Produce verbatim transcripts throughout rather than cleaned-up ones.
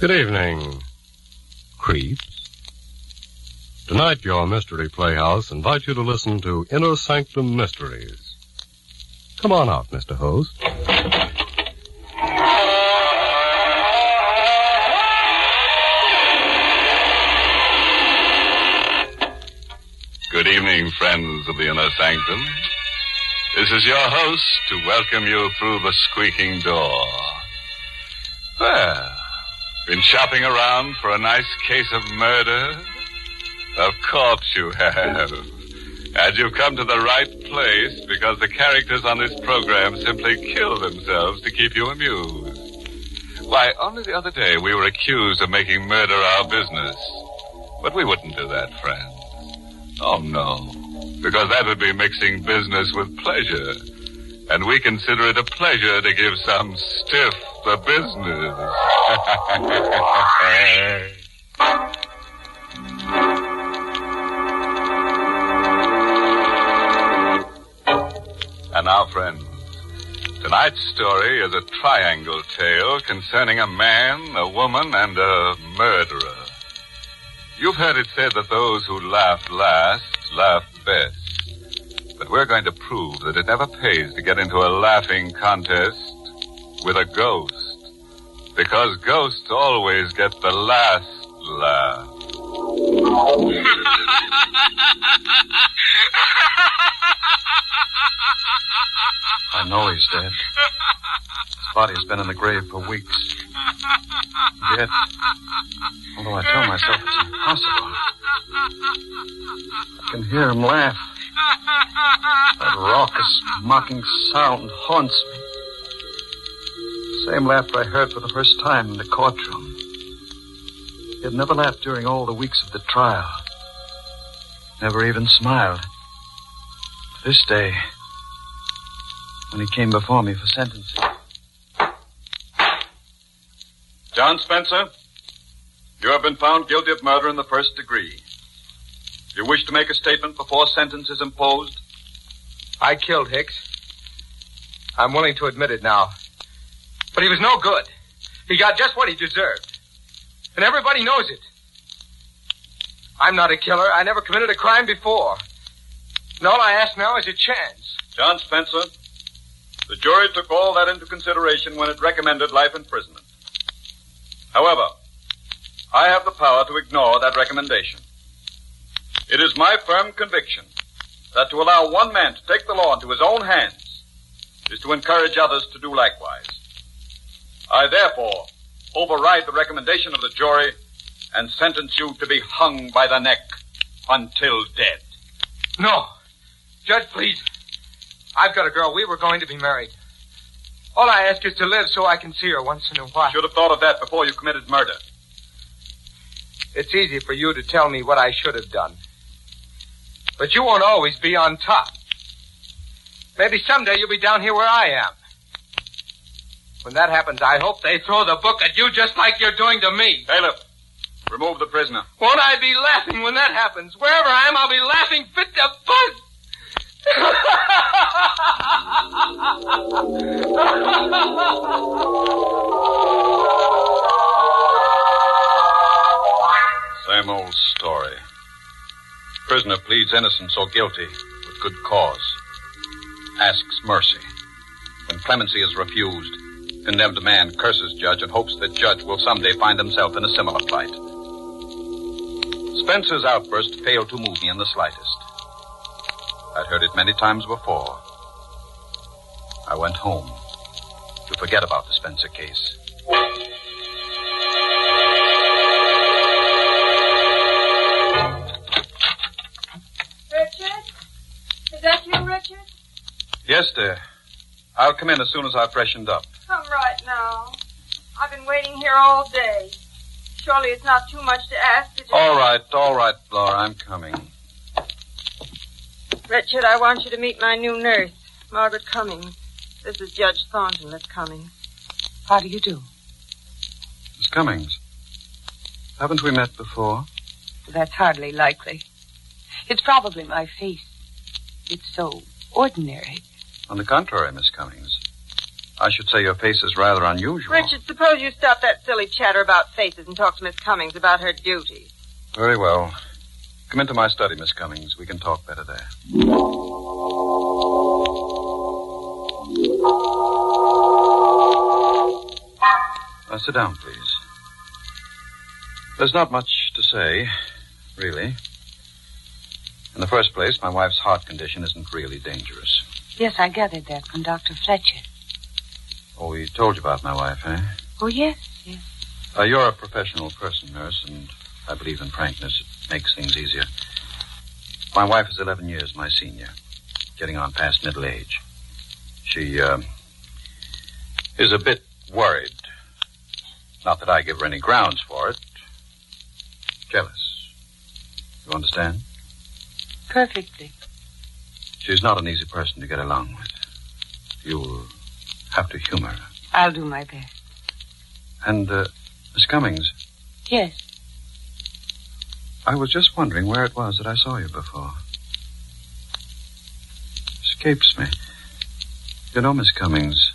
Good evening, creeps. Tonight, your Mystery Playhouse invites you to listen to Inner Sanctum Mysteries. Come on out, Mister Host. Good evening, friends of the Inner Sanctum. This is your host to welcome you through the squeaking door. Well, been shopping around for a nice case of murder? Of course you have. And you've come to the right place because the characters on this program simply kill themselves to keep you amused. Why, only the other day we were accused of making murder our business. But we wouldn't do that, friends. Oh, no, because that would be mixing business with pleasure. And we consider it a pleasure to give some stiff the business. And now, friends, tonight's story is a triangle tale concerning a man, a woman, and a murderer. You've heard it said that those who laugh last, laugh best. But we're going to prove that it never pays to get into a laughing contest with a ghost. Because ghosts always get the last laugh. I know he's dead. His body's been in the grave for weeks. Yet, although I tell myself it's impossible, I can hear him laugh. That raucous, mocking sound haunts me. The same laugh I heard for the first time in the courtroom. He had never laughed during all the weeks of the trial. Never even smiled. This day, when he came before me for sentencing. John Spencer, you have been found guilty of murder in the first degree. You wish to make a statement before sentence is imposed? I killed Hicks. I'm willing to admit it now. But he was no good. He got just what he deserved. And everybody knows it. I'm not a killer. I never committed a crime before. And all I ask now is a chance. John Spencer, the jury took all that into consideration when it recommended life imprisonment. However, I have the power to ignore that recommendation. It is my firm conviction that to allow one man to take the law into his own hands is to encourage others to do likewise. I therefore override the recommendation of the jury and sentence you to be hung by the neck until dead. No. Judge, please. I've got a girl. We were going to be married. All I ask is to live so I can see her once in a while. You should have thought of that before you committed murder. It's easy for you to tell me what I should have done. But you won't always be on top. Maybe someday you'll be down here where I am. When that happens, I hope they throw the book at you just like you're doing to me. Caleb, remove the prisoner. Won't I be laughing when that happens? Wherever I am, I'll be laughing fit to buzz. Same old story. Prisoner pleads innocent, so guilty, with good cause. Asks mercy. When clemency is refused, condemned man curses judge and hopes that judge will someday find himself in a similar plight. Spencer's outburst failed to move me in the slightest. I'd heard it many times before. I went home to forget about the Spencer case. Richard? Is that you, Richard? Yes, dear. I'll come in as soon as I've freshened up. Come right now. I've been waiting here all day. Surely it's not too much to ask that you... All right, all right, Laura, I'm coming. Richard, I want you to meet my new nurse, Margaret Cummings. This is Judge Thornton, Miss Cummings. How do you do? Miss Cummings, haven't we met before? That's hardly likely. It's probably my face. It's so ordinary. On the contrary, Miss Cummings, I should say your face is rather unusual. Richard, suppose you stop that silly chatter about faces and talk to Miss Cummings about her duty. Very well. Come into my study, Miss Cummings. We can talk better there. Now, sit down, please. There's not much to say, really. In the first place, my wife's heart condition isn't really dangerous. Yes, I gathered that from Doctor Fletcher. Oh, he told you about my wife, eh? Oh, yes, yes. Uh, you're a professional person, nurse, and I believe in frankness. It makes things easier. My wife is eleven years my senior, getting on past middle age. She uh, is a bit worried. Not that I give her any grounds for it. Jealous. You understand? Perfectly. She's not an easy person to get along with. You'll have to humor her. I'll do my best. And, uh, Miss Cummings? Yes? I was just wondering where it was that I saw you before. Escapes me. You know, Miss Cummings,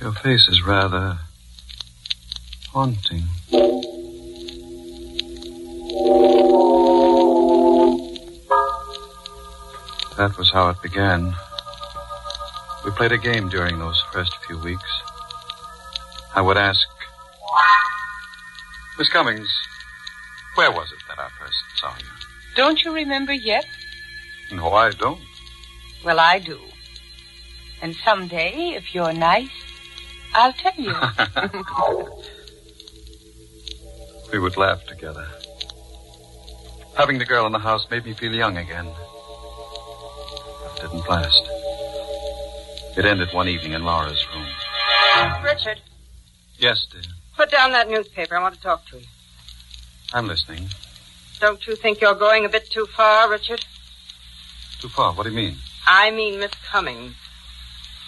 your face is rather haunting. That was how it began. We played a game during those first few weeks. I would ask, Miss Cummings, where was it that I first saw you? Don't you remember yet? No, I don't. Well, I do. And someday, if you're nice, I'll tell you. We would laugh together. Having the girl in the house made me feel young again. Didn't last. It ended one evening in Laura's room. Richard. Yes, dear. Put down that newspaper. I want to talk to you. I'm listening. Don't you think you're going a bit too far, Richard? Too far? What do you mean? I mean Miss Cummings.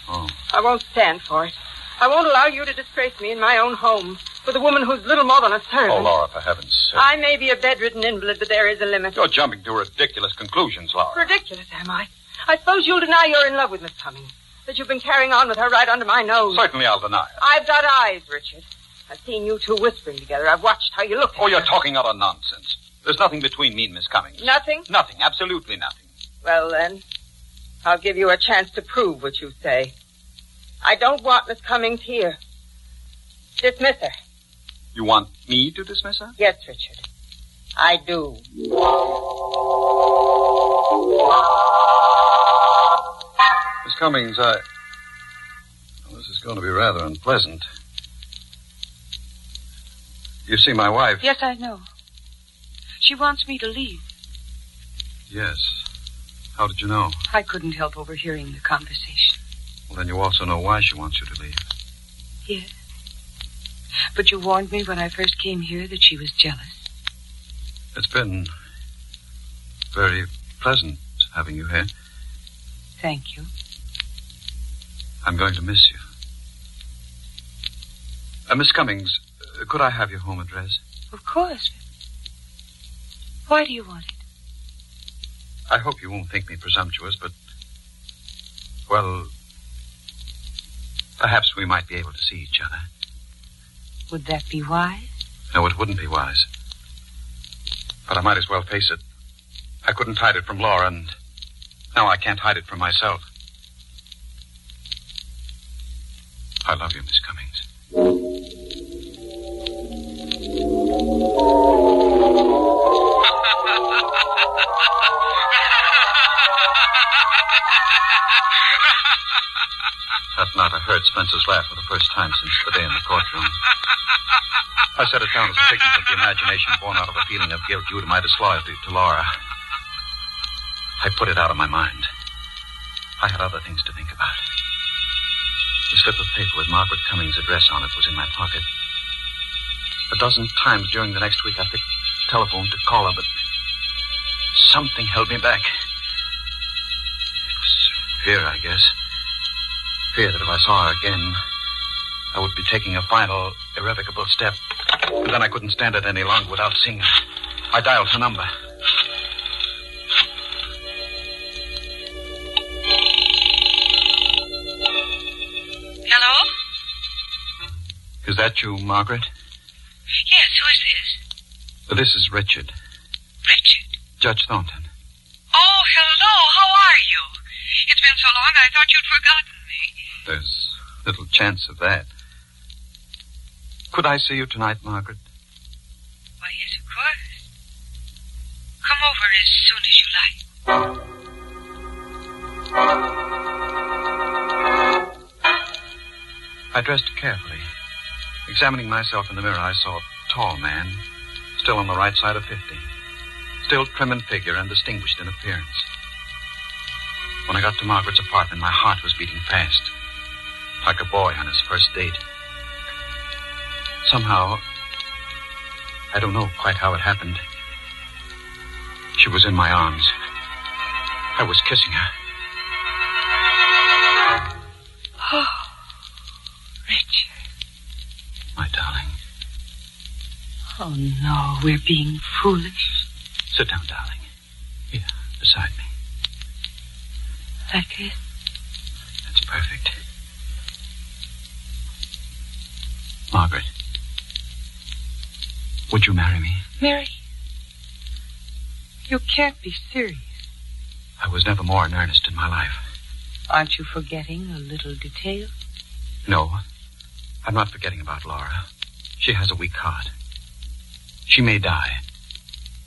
Oh. I won't stand for it. I won't allow you to disgrace me in my own home with a woman who's little more than a servant. Oh, Laura, for heaven's sake. I may be a bedridden invalid, but there is a limit. You're jumping to ridiculous conclusions, Laura. Ridiculous, am I? I suppose you'll deny you're in love with Miss Cummings, that you've been carrying on with her right under my nose. Certainly I'll deny it. I've got eyes, Richard. I've seen you two whispering together. I've watched how you look at Oh, you're her. Talking utter nonsense. There's nothing between me and Miss Cummings. Nothing? Nothing, absolutely nothing. Well, then, I'll give you a chance to prove what you say. I don't want Miss Cummings here. Dismiss her. You want me to dismiss her? Yes, Richard. I do. Miss Cummings, I... Well, this is going to be rather unpleasant. You see my wife... Yes, I know. She wants me to leave. Yes. How did you know? I couldn't help overhearing the conversation. Well, then you also know why she wants you to leave. Yes. But you warned me when I first came here that she was jealous. It's been very pleasant having you here. Thank you. I'm going to miss you. Uh, Miss Cummings, uh, could I have your home address? Of course. Why do you want it? I hope you won't think me presumptuous, but... Well, perhaps we might be able to see each other. Would that be wise? No, it wouldn't be wise. But I might as well face it. I couldn't hide it from Laura, and now I can't hide it from myself. I love you, Miss Cummings. That night I heard Spencer's laugh for the first time since the day in the courtroom. I set it down as a figment of the imagination born out of a feeling of guilt due to my disloyalty to Laura. I put it out of my mind. I had other things to think about. The slip of paper with Margaret Cummings' address on it was in my pocket. A dozen times during the next week, I picked the telephone to call her, but something held me back. It was fear, I guess. Fear that if I saw her again, I would be taking a final, irrevocable step. But then I couldn't stand it any longer without seeing her. I dialed her number. Is that you, Margaret? Yes, who is this? This is Richard. Richard? Judge Thornton. Oh, hello. How are you? It's been so long, I thought you'd forgotten me. There's little chance of that. Could I see you tonight, Margaret? Why, yes, of course. Come over as soon as you like. I dressed carefully. Examining myself in the mirror, I saw a tall man, still on the right side of fifty, still trim in figure and distinguished in appearance. When I got to Margaret's apartment, my heart was beating fast, like a boy on his first date. Somehow, I don't know quite how it happened, she was in my arms. I was kissing her. Oh, Richard. My darling. Oh, no, we're being foolish. Sit down, darling. Here, beside me. Like it? That's perfect. Margaret, would you marry me? Marry? You can't be serious. I was never more in earnest in my life. Aren't you forgetting a little detail? No. I'm not forgetting about Laura. She has a weak heart. She may die.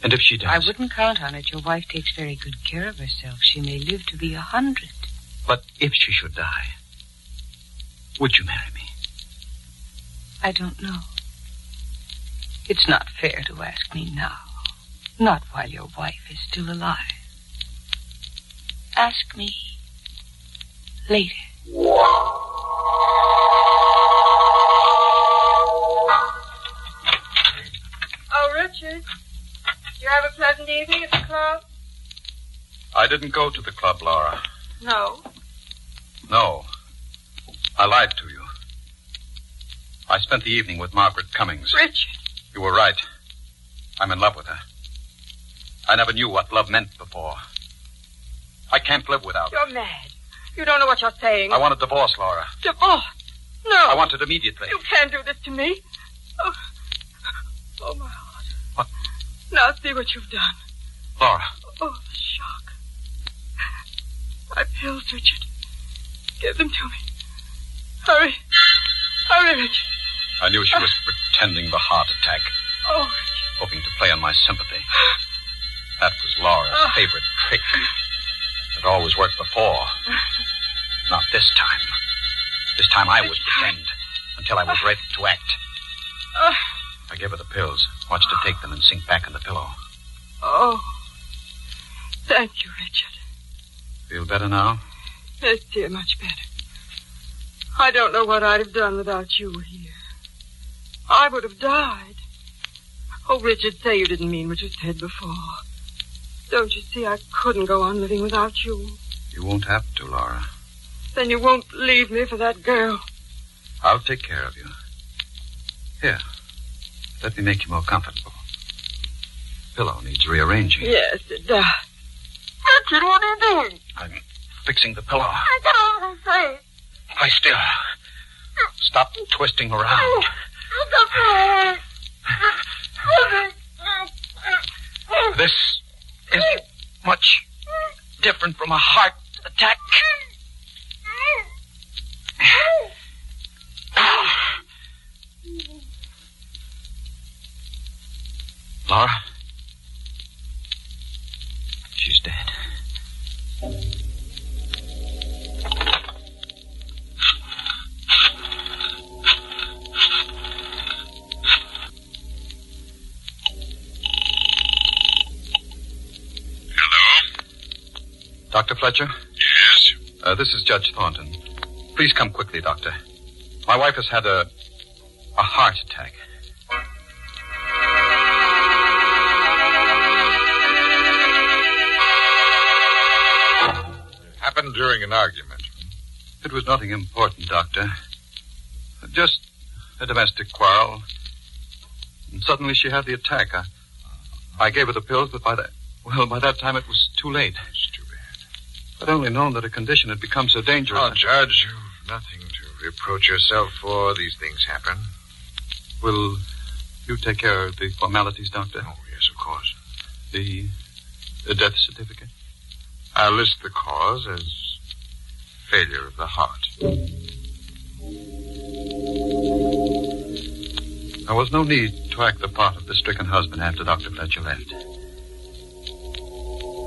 And if she does... I wouldn't count on it. Your wife takes very good care of herself. She may live to be a hundred. But if she should die, would you marry me? I don't know. It's not fair to ask me now. Not while your wife is still alive. Ask me later. Oh, Richard, did you have a pleasant evening at the club? I didn't go to the club, Laura. No? No. I lied to you. I spent the evening with Margaret Cummings. Richard. You were right. I'm in love with her. I never knew what love meant before. I can't live without it. You're mad. You don't know what you're saying. I want a divorce, Laura. Divorce? No. I want it immediately. You can't do this to me. Oh, oh my heart. What? Now see what you've done. Laura. Oh, the shock. My pills, Richard. Give them to me. Hurry. Hurry, Richard. I knew she was uh, pretending the heart attack. Oh, Richard. Hoping to play on my sympathy. That was Laura's oh. favorite trick. It always worked before. Not this time. This time I would pretend until I was ready to act. I gave her the pills, watched her take them and sink back in the pillow. Oh. Thank you, Richard. Feel better now? Yes, dear, much better. I don't know what I'd have done without you here. I would have died. Oh, Richard, say you didn't mean what you said before. Don't you see, I couldn't go on living without you. You won't have to, Laura. Then you won't leave me for that girl. I'll take care of you. Here, let me make you more comfortable. Pillow needs rearranging. Yes, it does. Richard, what are you doing? I'm fixing the pillow. I can't even say. Lie still. Stop twisting around. This isn't much different from a heart attack. Laura? She's dead. Doctor Fletcher? Yes? Uh, this is Judge Thornton. Please come quickly, Doctor. My wife has had a... a heart attack. Happened during an argument. It was nothing important, Doctor. Just a domestic quarrel. And suddenly she had the attack. I, I gave her the pills, but by that... Well, by that time it was too late. I'd only known that a condition had become so dangerous. Oh, Judge, you've nothing to reproach yourself for. These things happen. Will you take care of the formalities, Doctor? Oh, yes, of course. The, the death certificate? I'll list the cause as failure of the heart. There was no need to act the part of the stricken husband after Doctor Fletcher left.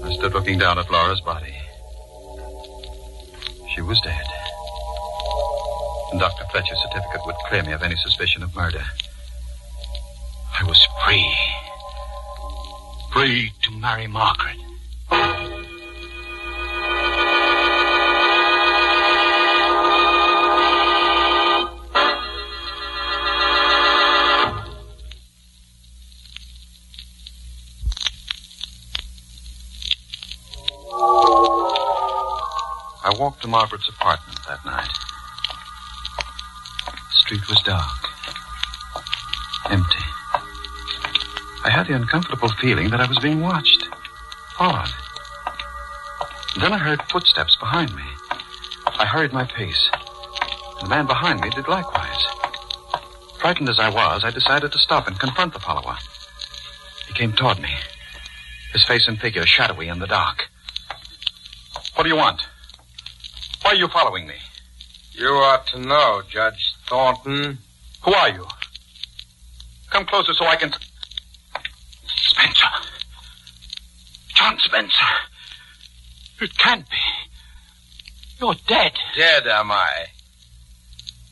I stood looking down at Laura's body. She was dead. And Doctor Fletcher's certificate would clear me of any suspicion of murder. I was free. Free to marry Margaret. I walked to Margaret's apartment that night. The street was dark, empty. I had the uncomfortable feeling that I was being watched, followed. Then I heard footsteps behind me. I hurried my pace. The man behind me did likewise. Frightened as I was, I decided to stop and confront the follower. He came toward me, his face and figure shadowy in the dark. What do you want? Why are you following me? You ought to know, Judge Thornton. Who are you? Come closer so I can... Spencer. John Spencer. It can't be. You're dead. Dead, am I?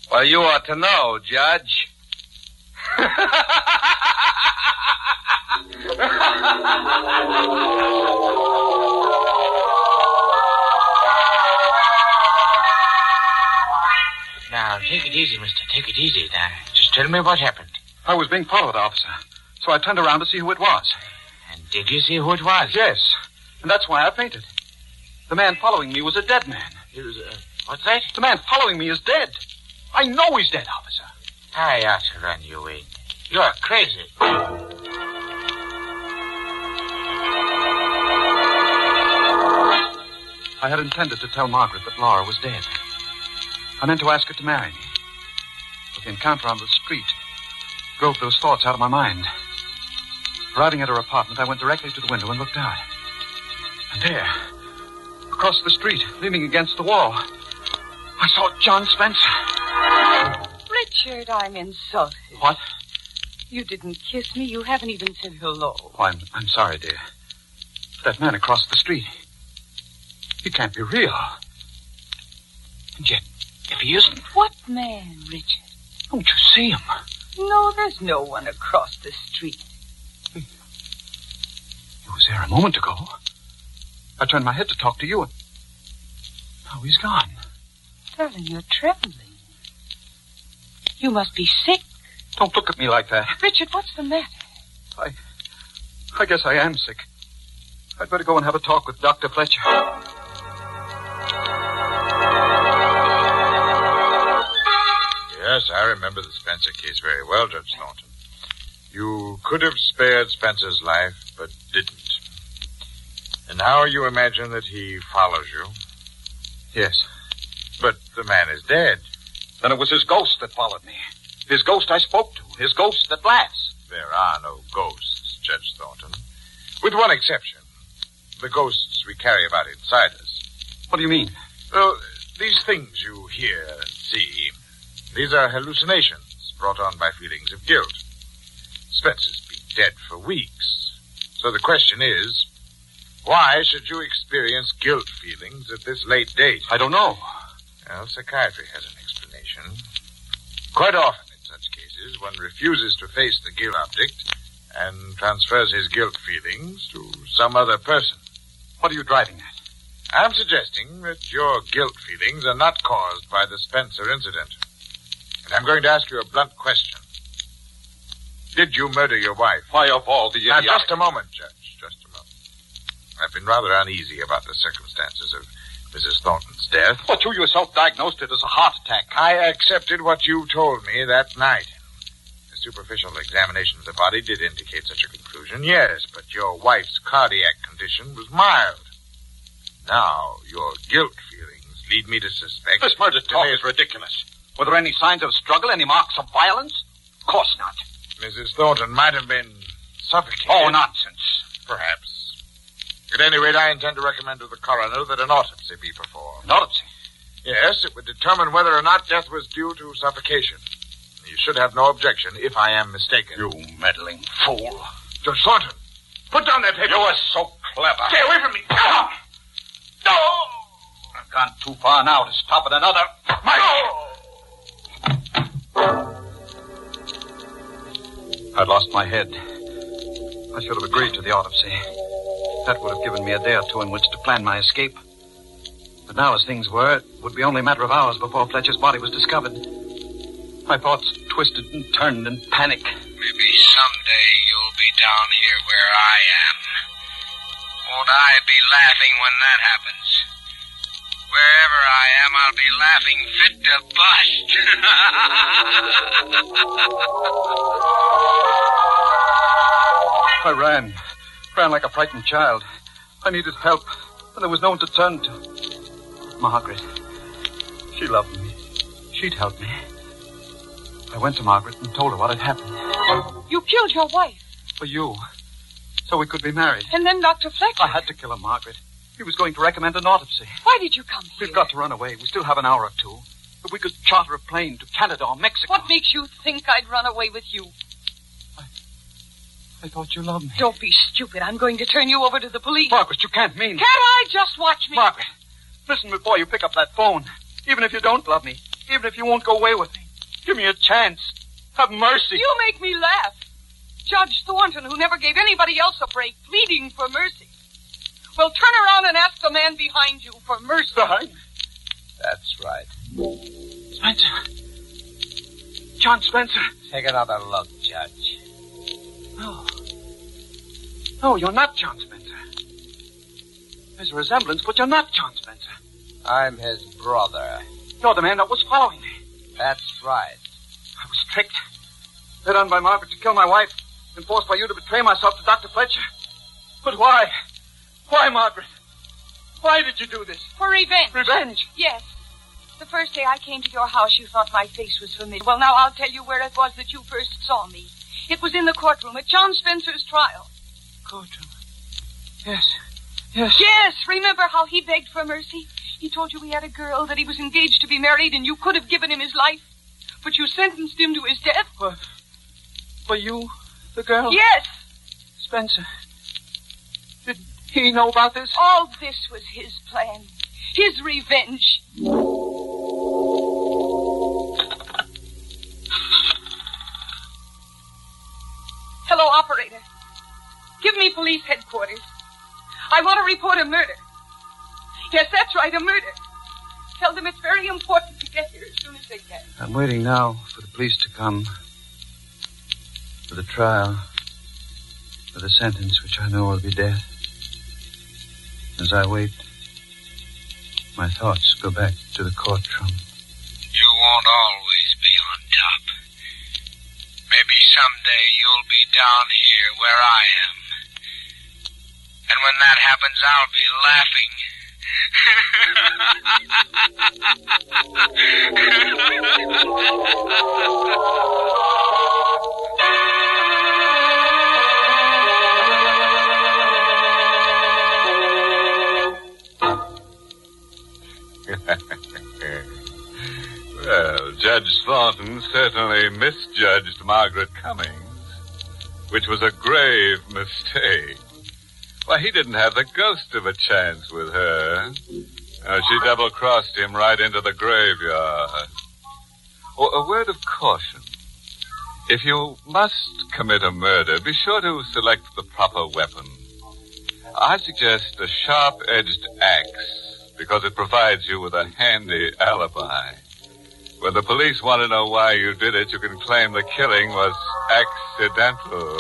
Well, you ought to know, Judge. Now, take it easy, mister. Take it easy. Now, just tell me what happened. I was being followed, officer. So I turned around to see who it was. And did you see who it was? Yes. And that's why I fainted. The man following me was a dead man. He was a... Uh, what's that? The man following me is dead. I know he's dead, officer. I ought to run you in. You're crazy. I had intended to tell Margaret that Laura was dead. I meant to ask her to marry me. But the encounter on the street drove those thoughts out of my mind. Arriving at her apartment, I went directly to the window and looked out. And there, across the street, leaning against the wall, I saw John Spencer. Richard, I'm insulted. What? You didn't kiss me. You haven't even said hello. Oh, I'm, I'm sorry, dear. But that man across the street, he can't be real. And yet... if he isn't. What man, Richard? Don't you see him? No, there's no one across the street. He, he was there a moment ago. I turned my head to talk to you, and now he's gone. Darling, you're trembling. You must be sick. Don't look at me like that. Richard, what's the matter? I, I guess I am sick. I'd better go and have a talk with Doctor Fletcher. Yes, I remember the Spencer case very well, Judge Thornton. You could have spared Spencer's life, but didn't. And now you imagine that he follows you? Yes. But the man is dead. Then it was his ghost that followed me. His ghost I spoke to. His ghost that laughs. There are no ghosts, Judge Thornton. With one exception. The ghosts we carry about inside us. What do you mean? Well, these things you hear and see... these are hallucinations brought on by feelings of guilt. Spencer's been dead for weeks. So the question is, why should you experience guilt feelings at this late date? I don't know. Well, psychiatry has an explanation. Quite often in such cases, one refuses to face the guilt object and transfers his guilt feelings to some other person. What are you driving at? I'm suggesting that your guilt feelings are not caused by the Spencer incident. And I'm going to ask you a blunt question. Did you murder your wife? Why, of all the idiots... Now, just a moment, Judge, just a moment. I've been rather uneasy about the circumstances of Missus Thornton's death. But you yourself diagnosed it as a heart attack. I accepted what you told me that night. A superficial examination of the body did indicate such a conclusion, yes, but your wife's cardiac condition was mild. Now, your guilt feelings lead me to suspect... This murder talk is ridiculous. Were there any signs of struggle, any marks of violence? Of course not. Missus Thornton might have been suffocated. Oh, nonsense. Perhaps. At any rate, I intend to recommend to the coroner that an autopsy be performed. An autopsy? Yes, it would determine whether or not death was due to suffocation. You should have no objection if I am mistaken. You meddling fool. Judge Thornton, put down that paper. You are so clever. Stay away from me. No! I've gone too far now to stop at another. My... No! I'd lost my head. I should have agreed to the autopsy. That would have given me a day or two in which to plan my escape. But now, as things were, it would be only a matter of hours before Fletcher's body was discovered. My thoughts twisted and turned in panic. Maybe someday you'll be down here where I am. Won't I be laughing when that happens? Wherever I am, I'll be laughing fit to bust. I ran. Ran like a frightened child. I needed help, and there was no one to turn to. Margaret. She loved me. She'd help me. I went to Margaret and told her what had happened. You killed your wife. For you. So we could be married. And then Doctor Fletcher. I had to kill her, Margaret. He was going to recommend an autopsy. Why did you come here? We've got to run away. We still have an hour or two. If we could charter a plane to Canada or Mexico. What makes you think I'd run away with you? I, I thought you loved me. Don't be stupid. I'm going to turn you over to the police. Margaret, you can't mean that. Can't I? Just watch me. Margaret, listen before you pick up that phone. Even if you don't love me. Even if you won't go away with me. Give me a chance. Have mercy. You make me laugh. Judge Thornton, who never gave anybody else a break, pleading for mercy. Well, turn around and ask the man behind you for mercy. Behind? That's right. Spencer. John Spencer. Take another look, Judge. No. No, you're not John Spencer. There's a resemblance, but you're not John Spencer. I'm his brother. You're the man that was following me. That's right. I was tricked. Led on by Margaret to kill my wife and forced by you to betray myself to Doctor Fletcher. But why? Why, Margaret? Why did you do this? For revenge. Revenge? Yes. The first day I came to your house, you thought my face was familiar. Well, now I'll tell you where it was that you first saw me. It was in the courtroom at John Spencer's trial. Courtroom? Yes. Yes. Yes. Remember how he begged for mercy? He told you he had a girl, that he was engaged to be married, and you could have given him his life. But you sentenced him to his death. For, for you, the girl? Yes. Spencer, did he know about this? All this was his plan. His revenge. Hello, operator. Give me police headquarters. I want to report a murder. Yes, that's right, a murder. Tell them it's very important to get here as soon as they can. I'm waiting now for the police to come. For the trial. For the sentence, which I know will be death. As I wait, my thoughts go back to the courtroom. You won't always be on top. Maybe someday you'll be down here where I am. And when that happens, I'll be laughing. Well, Judge Thornton certainly misjudged Margaret Cummings, which was a grave mistake. Why, he didn't have the ghost of a chance with her. Uh, she double-crossed him right into the graveyard. Oh, a word of caution. If you must commit a murder, be sure to select the proper weapon. I suggest a sharp-edged axe, because it provides you with a handy alibi. When the police want to know why you did it, you can claim the killing was accidental.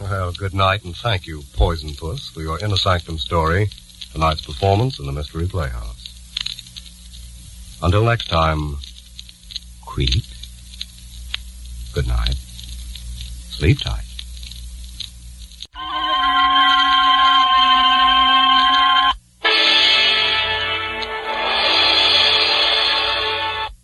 Well, good night, and thank you, Poison Puss, for your Inner Sanctum story, tonight's performance in the Mystery Playhouse. Until next time, creep. Good night. Sleep tight.